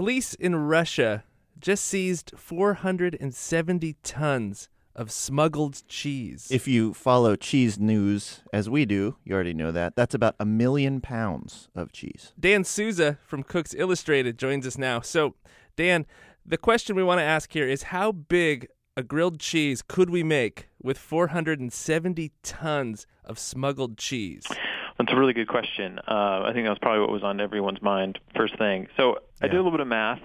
Police in Russia just seized 470 tons of smuggled cheese. If you follow cheese news as we do, you already know that. That's about 1 million pounds of cheese. Dan Souza from Cook's Illustrated joins us now. So, Dan, the question we want to ask here is how big a grilled cheese could we make with 470 tons of smuggled cheese? That's a really good question. I think that was probably what was on everyone's mind first thing. So I did a little bit of math.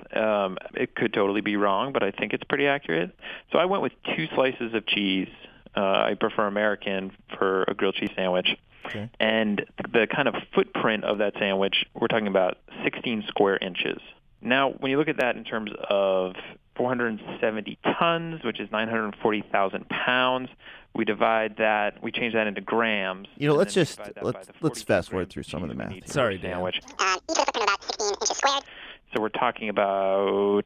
It could totally be wrong, but I think it's pretty accurate. So I went with 2 slices of cheese. I prefer American for a grilled cheese sandwich. Okay. And the kind of footprint of that sandwich, we're talking about 16 square inches. Now, when you look at that in terms of 470 tons, which is 940,000 pounds, we divide that, we change that into grams. You know, let's fast forward through some of the math. Sorry, Dan. Sandwich. Each of the about 16 inches squared. So we're talking about,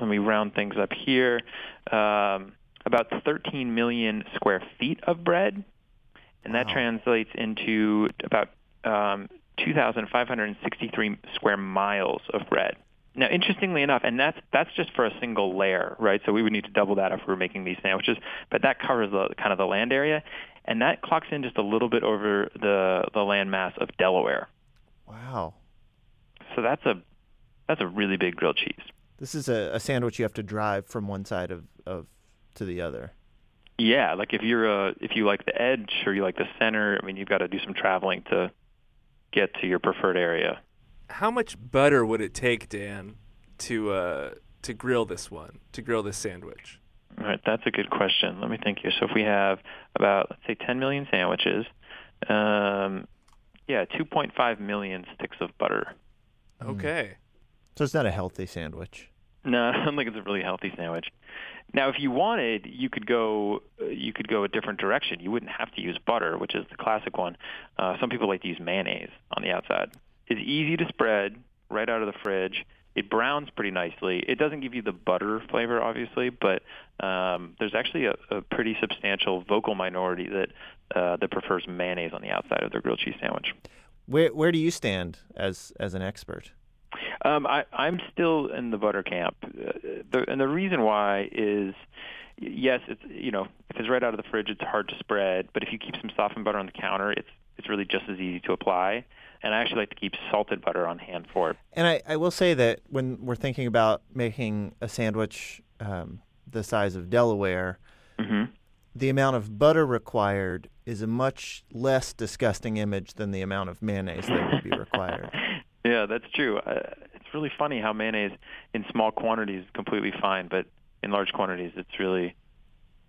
let me round things up here, about 13 million square feet of bread, and that translates into about 2,563 square miles of bread. Now, interestingly enough, and that's just for a single layer, right? So we would need to double that if we were making these sandwiches, but that covers the land area, and that clocks in just a little bit over the land mass of Delaware. Wow. So that's a really big grilled cheese. This is a sandwich you have to drive from one side of to the other. Yeah, like if you like the edge or you like the center, I mean, you've got to do some traveling to get to your preferred area. How much butter would it take, Dan, to grill this sandwich? All right, that's a good question. Let me think here. So if we have about, let's say, 10 million sandwiches, 2.5 million sticks of butter. Okay. So it's not a healthy sandwich. No, I don't think it's a really healthy sandwich. Now, if you wanted, you could go a different direction. You wouldn't have to use butter, which is the classic one. Some people like to use mayonnaise on the outside. It's easy to spread right out of the fridge. It browns pretty nicely. It doesn't give you the butter flavor, obviously, but there's actually a pretty substantial vocal minority that prefers mayonnaise on the outside of their grilled cheese sandwich. Where do you stand as an expert? I'm still in the butter camp, and the reason why is, yes, it's, you know, if it's right out of the fridge, it's hard to spread. But if you keep some softened butter on the counter, it's really just as easy to apply. And I actually like to keep salted butter on hand for it. And I will say that when we're thinking about making a sandwich the size of Delaware, mm-hmm. the amount of butter required is a much less disgusting image than the amount of mayonnaise that would be required. Yeah, that's true. It's really funny how mayonnaise in small quantities is completely fine, but in large quantities it's really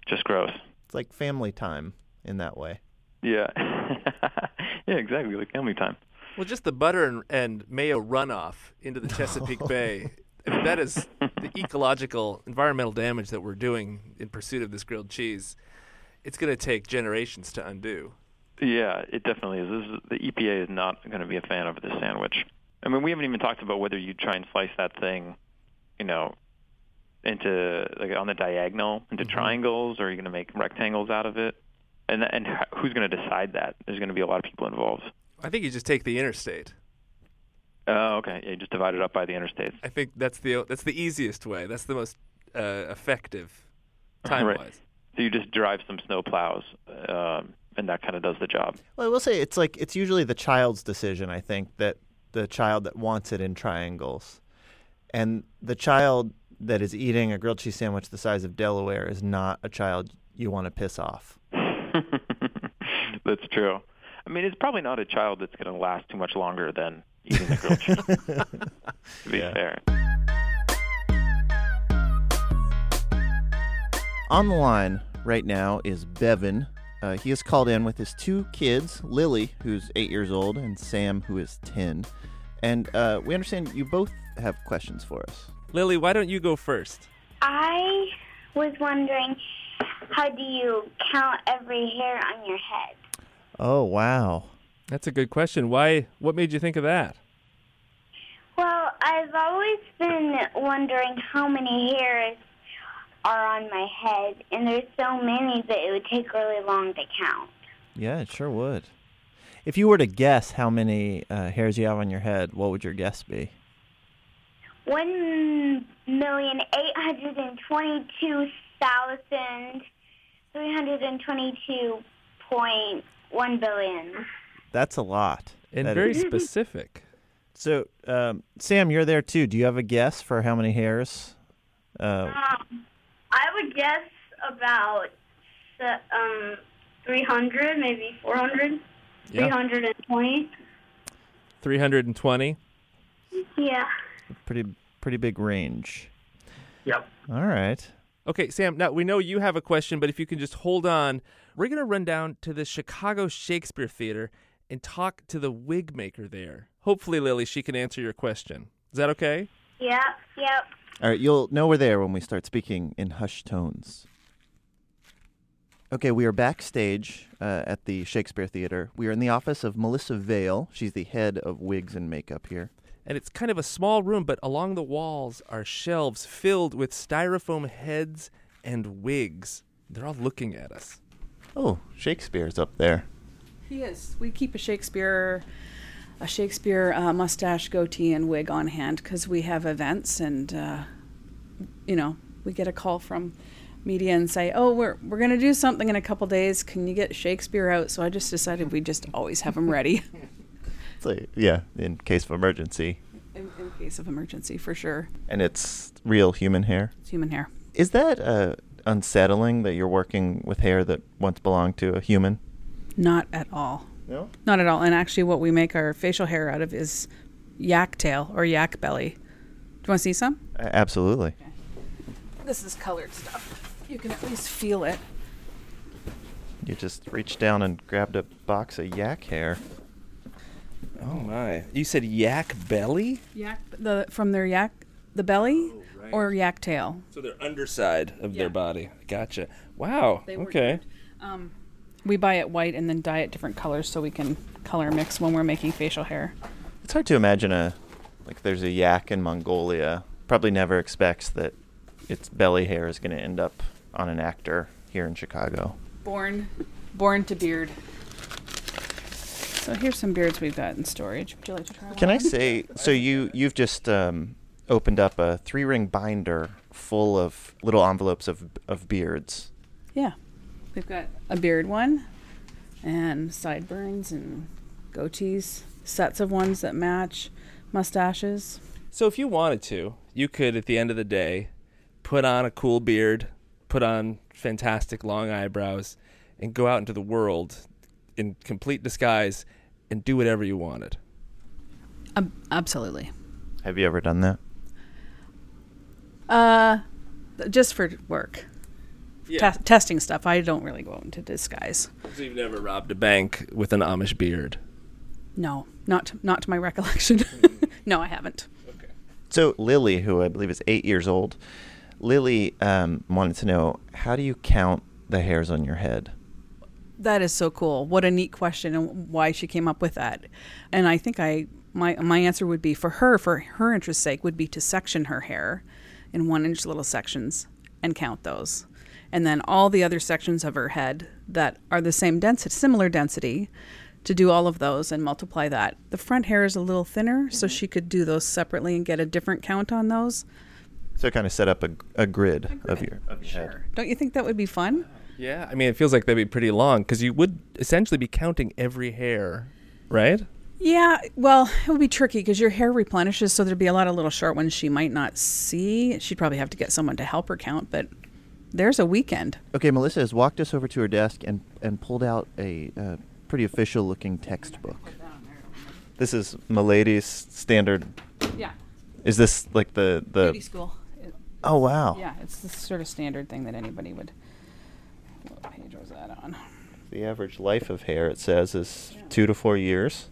just gross. It's like family time in that way. Yeah. Yeah, exactly, like family time. Well, just the butter and mayo runoff into the Chesapeake Bay, I mean, that is the ecological, environmental damage that we're doing in pursuit of this grilled cheese. It's going to take generations to undo. Yeah, it definitely is. The EPA is not going to be a fan of this sandwich. I mean, we haven't even talked about whether you try and slice that thing, you know, into, like, on the diagonal, into mm-hmm. triangles, or are you going to make rectangles out of it? And who's going to decide that? There's going to be a lot of people involved. I think you just take the interstate. Oh, okay. Yeah, you just divide it up by the interstates. I think that's the easiest way. That's the most effective time-wise. Right. So you just drive some snow plows, and that kind of does the job. Well, I will say it's usually the child's decision, I think, that the child that wants it in triangles. And the child that is eating a grilled cheese sandwich the size of Delaware is not a child you want to piss off. That's true. I mean, it's probably not a child that's going to last too much longer than eating the grilled cheese, to be fair. On the line right now is Bevan. He has called in with his 2 kids, Lily, who's 8 years old, and Sam, who is 10. And we understand you both have questions for us. Lily, why don't you go first? I was wondering, how do you count every hair on your head? Oh, wow. That's a good question. Why? What made you think of that? Well, I've always been wondering how many hairs are on my head, and there's so many that it would take really long to count. Yeah, it sure would. If you were to guess how many hairs you have on your head, what would your guess be? 1,822,322.1 billion. That's a lot. And that very is specific. So, Sam, you're there too. Do you have a guess for how many hairs? I would guess about 300, maybe 400. Yeah. 320. 320? Yeah. Pretty big range. Yep. All right. Okay, Sam, now we know you have a question, but if you can just hold on. We're going to run down to the Chicago Shakespeare Theater and talk to the wig maker there. Hopefully, Lily, she can answer your question. Is that okay? Yeah, yep. All right, you'll know we're there when we start speaking in hushed tones. Okay, we are backstage at the Shakespeare Theater. We are in the office of Melissa Vale. She's the head of wigs and makeup here. And it's kind of a small room, but along the walls are shelves filled with styrofoam heads and wigs. They're all looking at us. Oh, Shakespeare's up there. He is. We keep a Shakespeare mustache, goatee, and wig on hand because we have events, and we get a call from media and say, "Oh, we're going to do something in a couple days. Can you get Shakespeare out?" So I just decided we just always have them ready. In case of emergency. In case of emergency, for sure. And it's real human hair? It's human hair. Is that unsettling that you're working with hair that once belonged to a human? Not at all. No? Not at all. And actually what we make our facial hair out of is yak tail or yak belly. Do you want to see some? Absolutely. Okay. This is colored stuff. You can at least feel it. You just reached down and grabbed a box of yak hair. Oh my! You said yak belly? Yak from their yak, the belly, oh, right. Or yak tail. So their underside of their body. Gotcha. Wow. Okay. We buy it white and then dye it different colors so we can color mix when we're making facial hair. It's hard to imagine there's a yak in Mongolia. Probably never expects that its belly hair is going to end up on an actor here in Chicago. Born to beard. So here's some beards we've got in storage. Would you like to try one? Can I say, so you've just opened up a 3-ring binder full of little envelopes of beards. Yeah. We've got a beard one and sideburns and goatees, sets of ones that match, mustaches. So if you wanted to, you could, at the end of the day, put on a cool beard, put on fantastic long eyebrows, and go out into the world in complete disguise and do whatever you wanted. Absolutely. Have you ever done that? Just for work. Yeah. Testing stuff. I don't really go out into disguise. So you've never robbed a bank with an Amish beard? No, not to my recollection. No, I haven't. Okay. So Lily, who I believe is 8 years old, Lily wanted to know, how do you count the hairs on your head? That is so cool. What a neat question, and why she came up with that. And I think my answer would be, for her interest's sake, would be to section her hair in 1-inch little sections and count those. And then all the other sections of her head that are the same density, similar density, to do all of those and multiply that. The front hair is a little thinner, so she could do those separately and get a different count on those. So kind of set up a grid of your head. Sure. Don't you think that would be fun? Yeah, I mean, it feels like that'd be pretty long because you would essentially be counting every hair, right? Yeah, well, it would be tricky because your hair replenishes, so there'd be a lot of little short ones she might not see. She'd probably have to get someone to help her count, but there's a weekend. Okay, Melissa has walked us over to her desk and pulled out a pretty official-looking textbook. This is Milady's Standard. Yeah. Is this like the beauty school? Oh, wow. Yeah, it's the sort of standard thing that anybody would... What page was that on? The average life of hair, it says, is 2 to 4 years.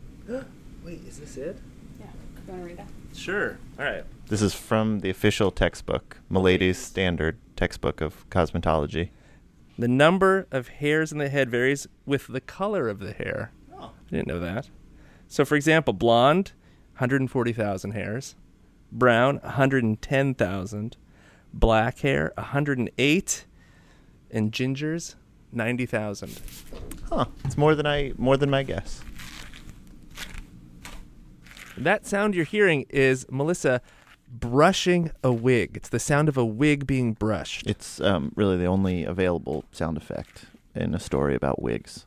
Wait, is this it? Yeah. You want to read that? Sure. All right. This is from the official textbook, Milady's Standard Textbook of Cosmetology. The number of hairs in the head varies with the color of the hair. Oh. I didn't know that. So, for example, blonde, 140,000 hairs. Brown, 110,000. Black hair, 108,000. And gingers, 90,000. Huh. It's more than my guess. That sound you're hearing is Melissa brushing a wig. It's the sound of a wig being brushed. It's really the only available sound effect in a story about wigs.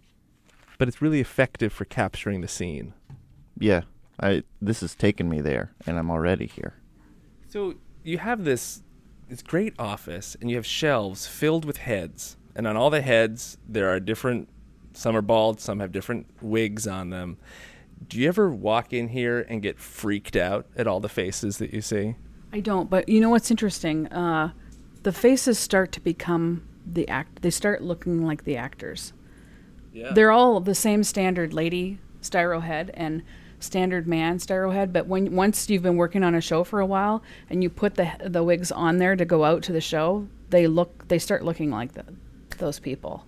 But it's really effective for capturing the scene. Yeah. This has taken me there, and I'm already here. So you have this great office, and you have shelves filled with heads. And on all the heads, there are different... Some are bald, some have different wigs on them. Do you ever walk in here and get freaked out at all the faces that you see? I don't, but you know what's interesting? The faces start to become the act. They start looking like the actors. Yeah. They're all the same standard lady styro head and standard man styro head, but once you've been working on a show for a while and you put the wigs on there to go out to the show, they start looking like those people.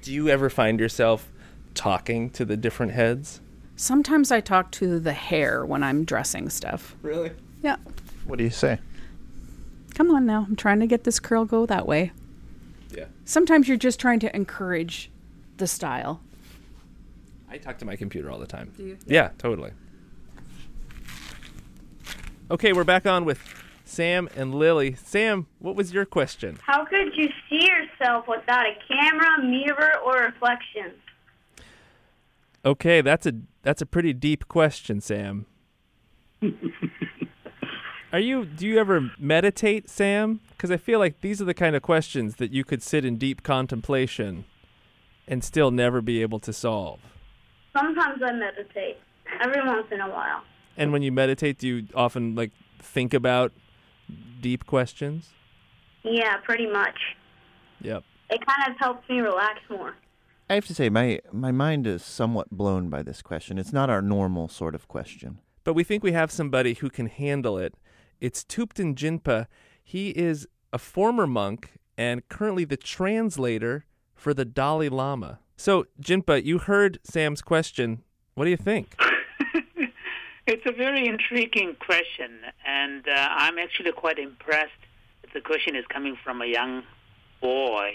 Do you ever find yourself talking to the different heads? Sometimes I talk to the hair when I'm dressing stuff. Really? Yeah. What do you say? Come on now. I'm trying to get this curl go that way. Yeah. Sometimes you're just trying to encourage the style. I talk to my computer all the time. Do you? Yeah, totally. Okay, we're back on with Sam and Lily. Sam, what was your question? How could you see yourself without a camera, mirror, or reflection? Okay, that's a pretty deep question, Sam. Do you ever meditate, Sam? Because I feel like these are the kind of questions that you could sit in deep contemplation and still never be able to solve. Sometimes I meditate, every once in a while. And when you meditate, do you often think about deep questions? Yeah, pretty much. Yep. It kind of helps me relax more. I have to say, my mind is somewhat blown by this question. It's not our normal sort of question. But we think we have somebody who can handle it. It's Thupten Jinpa. He is a former monk and currently the translator for the Dalai Lama. So, Jinpa, you heard Sam's question. What do you think? It's a very intriguing question, and I'm actually quite impressed that the question is coming from a young boy,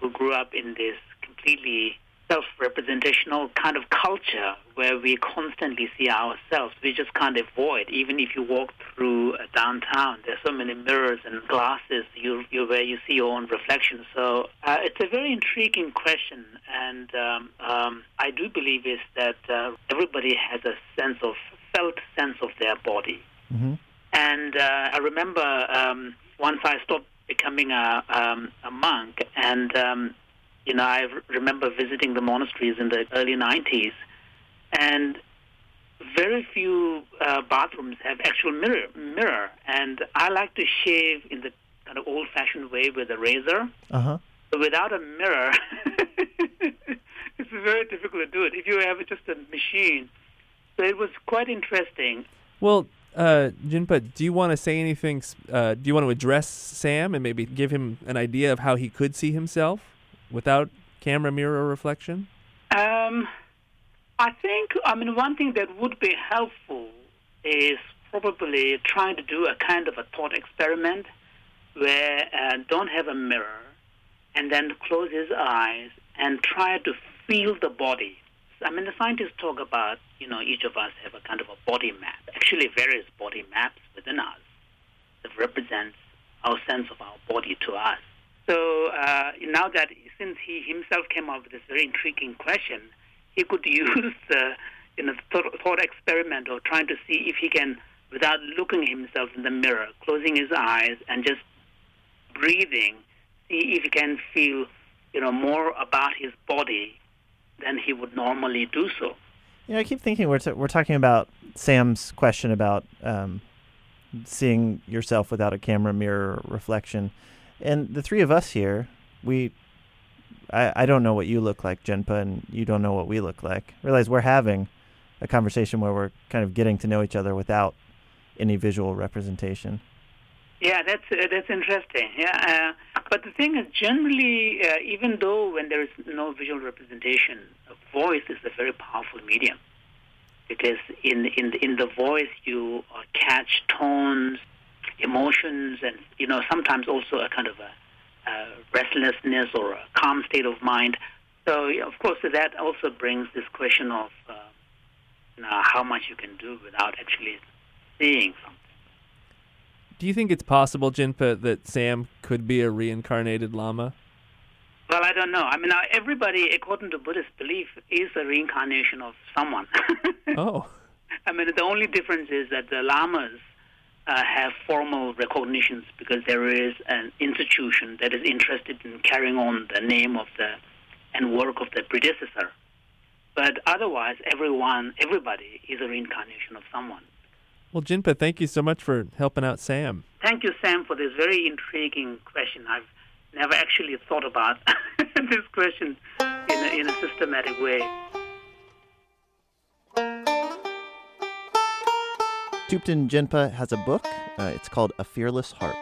who grew up in this completely self-representational kind of culture where we constantly see ourselves. We just can't avoid. Even if you walk through downtown, there's so many mirrors and glasses where you see your own reflection. So it's a very intriguing question, and I do believe is that everybody has a felt sense of their body. Mm-hmm. And I remember once I stopped becoming a monk, and I remember visiting the monasteries in the early 90s, and very few bathrooms have actual mirror. And I like to shave in the kind of old-fashioned way with a razor. Uh-huh. So without a mirror, it's very difficult to do it if you have just a machine. So it was quite interesting. Well, Jinpa, do you want to say anything? Do you want to address Sam and maybe give him an idea of how he could see himself without camera, mirror, or reflection? I think one thing that would be helpful is probably trying to do a kind of a thought experiment where don't have a mirror and then close his eyes and try to feel the body. The scientists talk about, each of us have a kind of a body map, actually various body maps within us that represents our sense of our body to us. So now that since he himself came up with this very intriguing question, he could use thought experiment or trying to see if he can, without looking himself in the mirror, closing his eyes and just breathing, see if he can feel, more about his body than he would normally do so. I keep thinking we're talking about Sam's question about seeing yourself without a camera, mirror, or reflection. And the three of us here, I don't know what you look like, Jinpa, and you don't know what we look like. Realize we're having a conversation where we're kind of getting to know each other without any visual representation. Yeah, that's interesting. Yeah, but the thing is, generally, even though when there is no visual representation, a voice is a very powerful medium, because in the voice you catch tones, emotions, and sometimes also a kind of a restlessness or a calm state of mind. So of course that also brings this question of how much you can do without actually seeing something. Do you think it's possible, Jinpa, that Sam could be a reincarnated lama? Well, I don't know. I mean, everybody, according to Buddhist belief, is a reincarnation of someone. Oh. I mean, the only difference is that the lamas have formal recognitions because there is an institution that is interested in carrying on the name of the and work of the predecessor. But otherwise, everybody is a reincarnation of someone. Well, Jinpa, thank you so much for helping out Sam. Thank you, Sam, for this very intriguing question. I've never actually thought about this question in a systematic way. Thupten Jinpa has a book. It's called A Fearless Heart.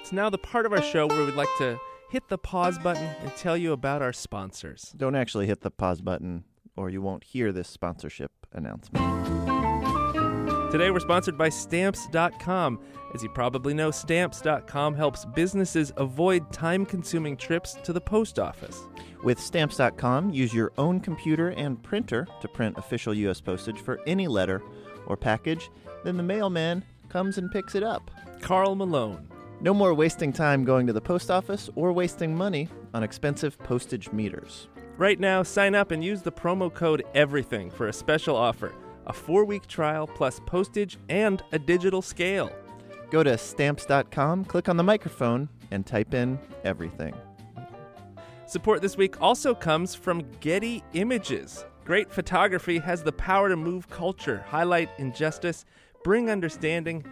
It's now the part of our show where we'd like to hit the pause button and tell you about our sponsors. Don't actually hit the pause button, or you won't hear this sponsorship announcement. Today we're sponsored by Stamps.com. As you probably know, Stamps.com helps businesses avoid time-consuming trips to the post office. With Stamps.com, use your own computer and printer to print official U.S. postage for any letter or package. Then the mailman comes and picks it up. Carl Malone. No more wasting time going to the post office or wasting money on expensive postage meters. Right now, sign up and use the promo code EVERYTHING for a special offer. A 4-week trial plus postage and a digital scale. Go to Stamps.com, click on the microphone, and type in everything. Support this week also comes from Getty Images. Great photography has the power to move culture, highlight injustice, bring understanding,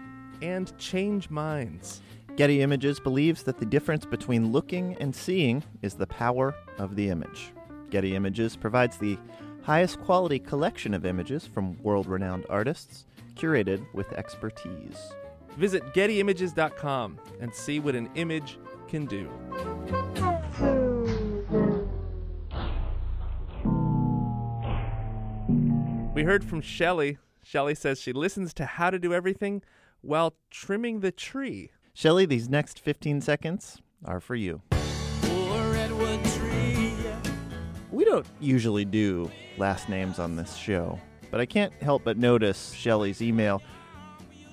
and change minds. Getty Images believes that the difference between looking and seeing is the power of the image. Getty Images provides the highest quality collection of images from world-renowned artists, curated with expertise. Visit GettyImages.com and see what an image can do. We heard from Shelley. Shelley says she listens to How to Do Everything while trimming the tree. Shelley, these next 15 seconds are for you. We don't usually do last names on this show, but I can't help but notice Shelley's email.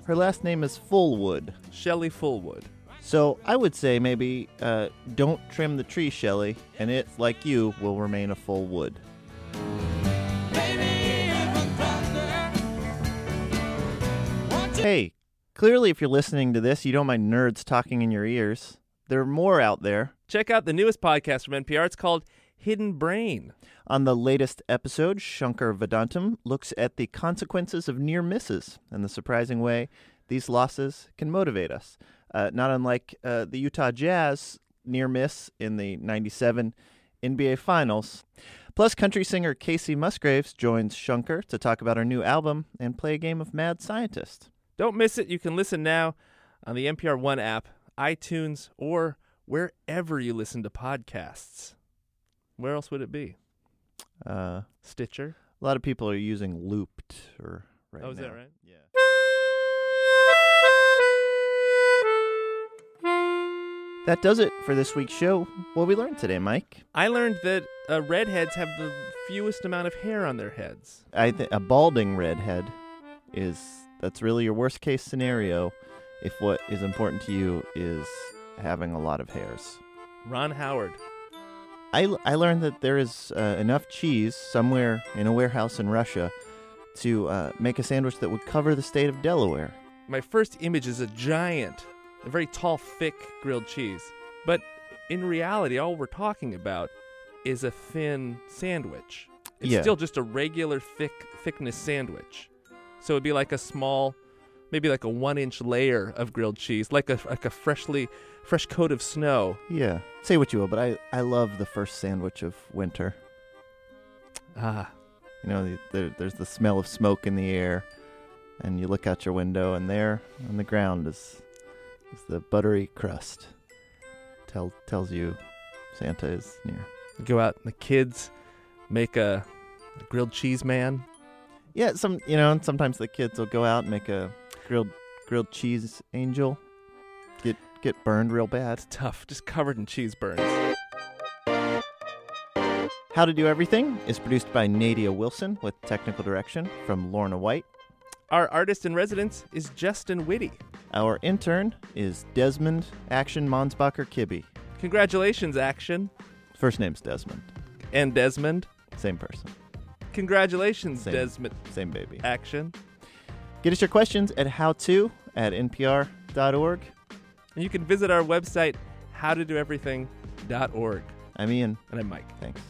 Her last name is Fullwood. Shelley Fullwood. So I would say maybe don't trim the tree, Shelley, and it, like you, will remain a full wood. Hey, clearly if you're listening to this, you don't mind nerds talking in your ears. There are more out there. Check out the newest podcast from NPR. It's called Hidden Brain. On the latest episode, Shankar Vedantam looks at the consequences of near misses and the surprising way these losses can motivate us. Not unlike the Utah Jazz near miss in the 1997 NBA Finals. Plus, country singer Casey Musgraves joins Shankar to talk about her new album and play a game of Mad Scientist. Don't miss it. You can listen now on the NPR One app, iTunes, or wherever you listen to podcasts. Where else would it be? Stitcher. A lot of people are using Looped or right now. Oh, is that right? Yeah. That does it for this week's show. What we learned today, Mike? I learned that redheads have the fewest amount of hair on their heads. A balding redhead that's really your worst case scenario if what is important to you is having a lot of hairs. Ron Howard. I learned that there is enough cheese somewhere in a warehouse in Russia to make a sandwich that would cover the state of Delaware. My first image is a very tall, thick grilled cheese. But in reality, all we're talking about is a thin sandwich. It's still just a regular thickness sandwich. So it'd be like a small, maybe like a 1-inch layer of grilled cheese, like a fresh coat of snow. Yeah. Say what you will, but I love the first sandwich of winter. Ah. You know, there's the smell of smoke in the air, and you look out your window, and there on the ground is the buttery crust. Tells you Santa is near. You go out, and the kids make a grilled cheese man. Yeah, and sometimes the kids will go out and make a grilled cheese angel. Get burned real bad. It's tough, just covered in cheese burns. How to Do Everything is produced by Nadia Wilson with technical direction from Lorna White. Our artist in residence is Justin Witty. Our intern is Desmond Action Monsbacher Kibby. Congratulations, Action. First name's Desmond. And Desmond? Same person. Congratulations, same, Desmond. Same baby. Action. Get us your questions at howto@npr.org. And you can visit our website, howtodoeverything.org. I'm Ian. And I'm Mike. Thanks.